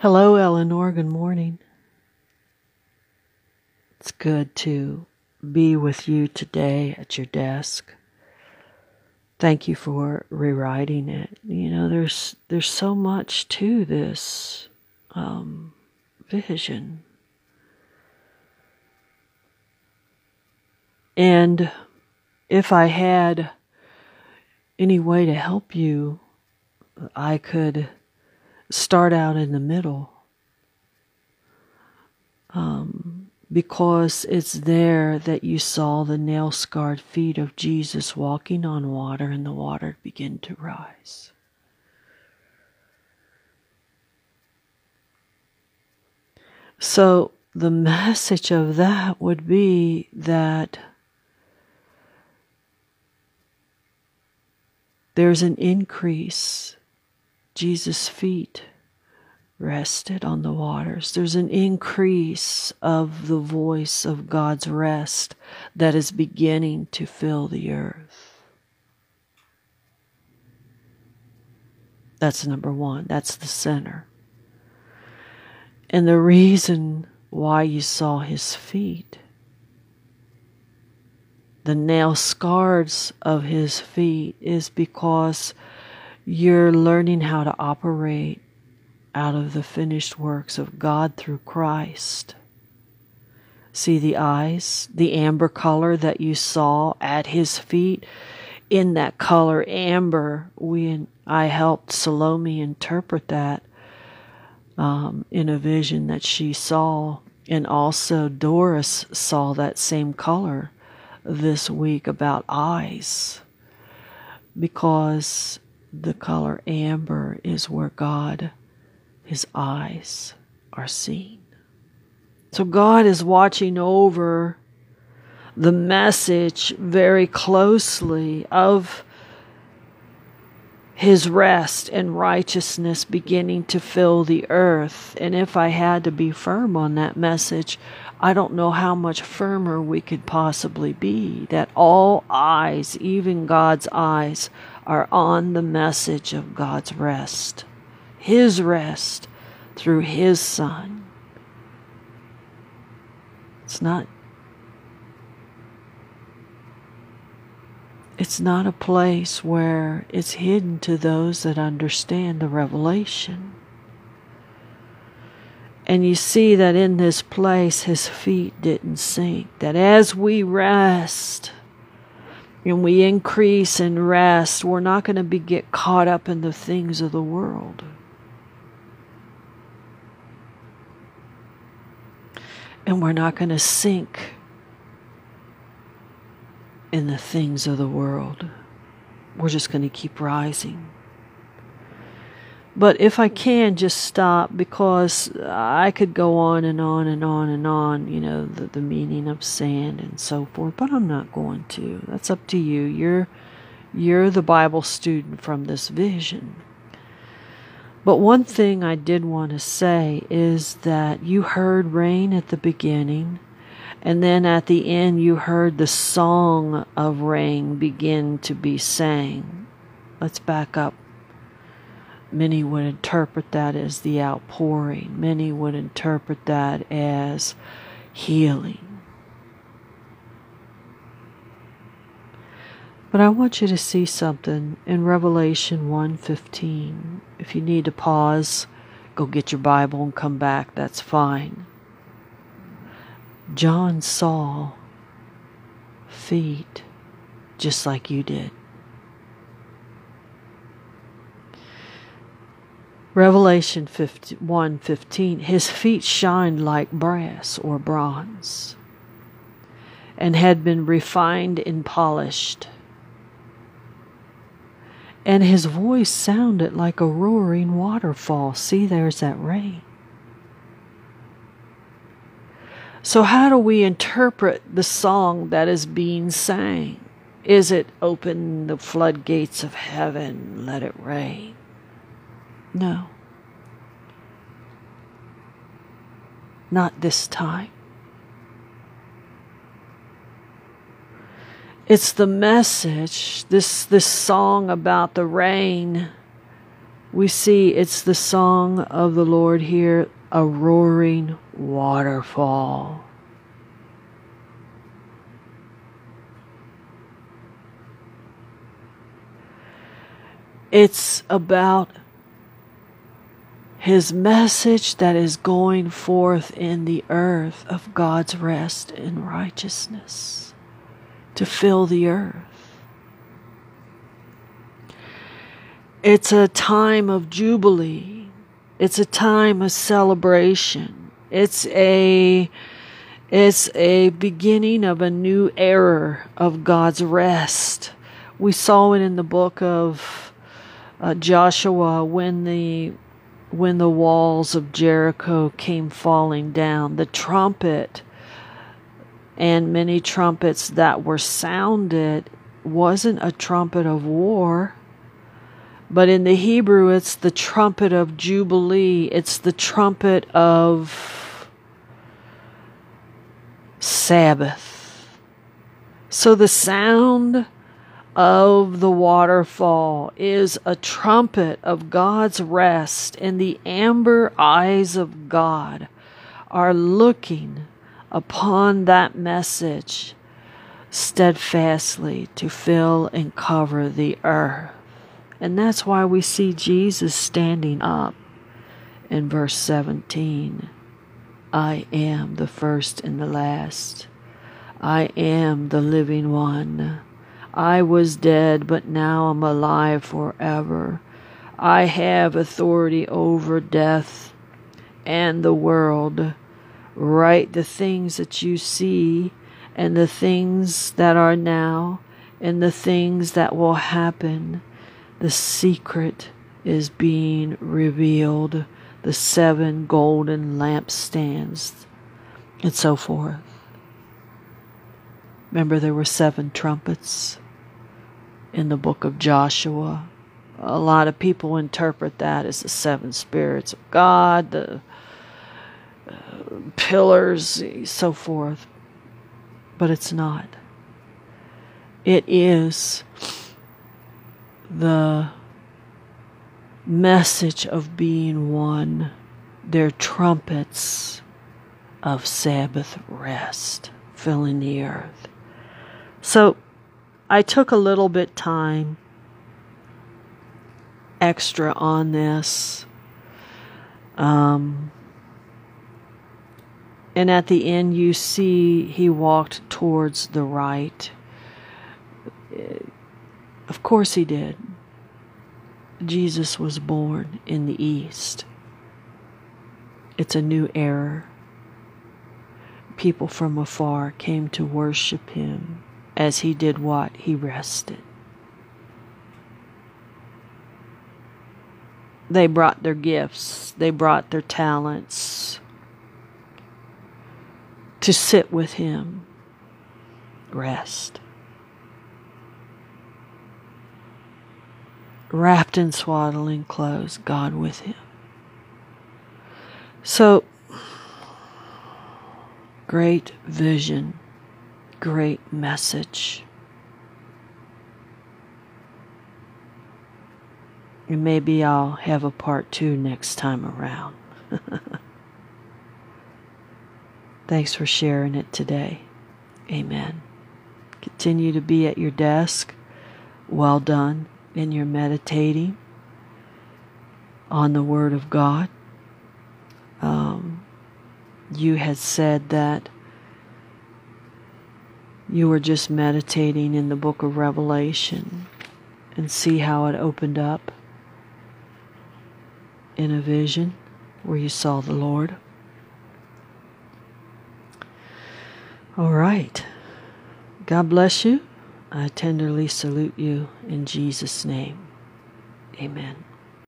Hello, Eleanor. Good morning. It's good to be with you today at your desk. Thank you for rewriting it. You know, there's so much to this vision. And if I had any way to help you, I could start out in the middle, because it's there that you saw the nail-scarred feet of Jesus walking on water, and the water began to rise. So the message of that would be that there's an increase. Jesus' feet rested on the waters. There's an increase of the voice of God's rest that is beginning to fill the earth. That's number one. That's the center. And the reason why you saw his feet, the nail scars of his feet, is because you're learning how to operate out of the finished works of God through Christ. See the eyes, the amber color that you saw at his feet. In that color amber, I helped Salome interpret that in a vision that she saw. And also Doris saw that same color this week about eyes. Because the color amber is where God, his eyes are seen. So God is watching over the message very closely of his rest and righteousness beginning to fill the earth. And if I had to be firm on that message, I don't know how much firmer we could possibly be, that all eyes, even God's eyes, are on the message of God's rest, his rest through his Son. It's not a place where it's hidden to those that understand the revelation. And you see that in this place his feet didn't sink, that as we rest and we increase in rest, we're not going to get caught up in the things of the world. And we're not going to sink in the things of the world. We're just going to keep rising. But if I can just stop, because I could go on and on and on and on, you know, the meaning of sand and so forth, but I'm not going to. That's up to you. You're the Bible student from this vision. But one thing I did want to say is that you heard rain at the beginning, and then at the end you heard the song of rain begin to be sang. Let's back up. Many would interpret that as the outpouring. Many would interpret that as healing. But I want you to see something in Revelation 1:15. If you need to pause, go get your Bible and come back. That's fine. John saw feet just like you did. Revelation 1:15, his feet shined like brass or bronze, and had been refined and polished. And his voice sounded like a roaring waterfall. See, there's that rain. So how do we interpret the song that is being sang? Is it open the floodgates of heaven, let it rain? No, not this time. It's the message, this song about the rain we see it's the song of the Lord here, a roaring waterfall. It's about His message that is going forth in the earth of God's rest and righteousness to fill the earth. It's a time of jubilee. It's a time of celebration. It's a beginning of a new era of God's rest. We saw it in the book of Joshua when the walls of Jericho came falling down, the trumpet and many trumpets that were sounded wasn't a trumpet of war, but in the Hebrew it's the trumpet of jubilee. It's the trumpet of Sabbath. So the sound of the waterfall is a trumpet of God's rest, and the amber eyes of God are looking upon that message steadfastly to fill and cover the earth. And that's why we see Jesus standing up in verse 17. I am the first and the last. I am the living one. I was dead, but now I'm alive forever. I have authority over death and the world. Write the things that you see, and the things that are now, and the things that will happen. The secret is being revealed. The 7 golden lampstands, and so forth. Remember, there were 7 trumpets in the book of Joshua. A lot of people interpret that as the 7 spirits of God, the pillars, so forth. But it's not. It is the message of being one. They're trumpets of Sabbath rest, filling the earth. So I took a little bit time extra on this. And at the end you see he walked towards the right. Of course he did. Jesus was born in the east. It's a new era. People from afar came to worship him as he did what? He rested. They brought their gifts. They brought their talents to sit with him. Rest. Wrapped in swaddling clothes, God with him. So, great vision, great message. And maybe I'll have a part 2 next time around. Thanks for sharing it today. Amen. Continue to be at your desk. Well done. And you're meditating on the Word of God. You had said that you were just meditating in the book of Revelation and see how it opened up in a vision where you saw the Lord. All right. God bless you. I tenderly salute you in Jesus' name. Amen.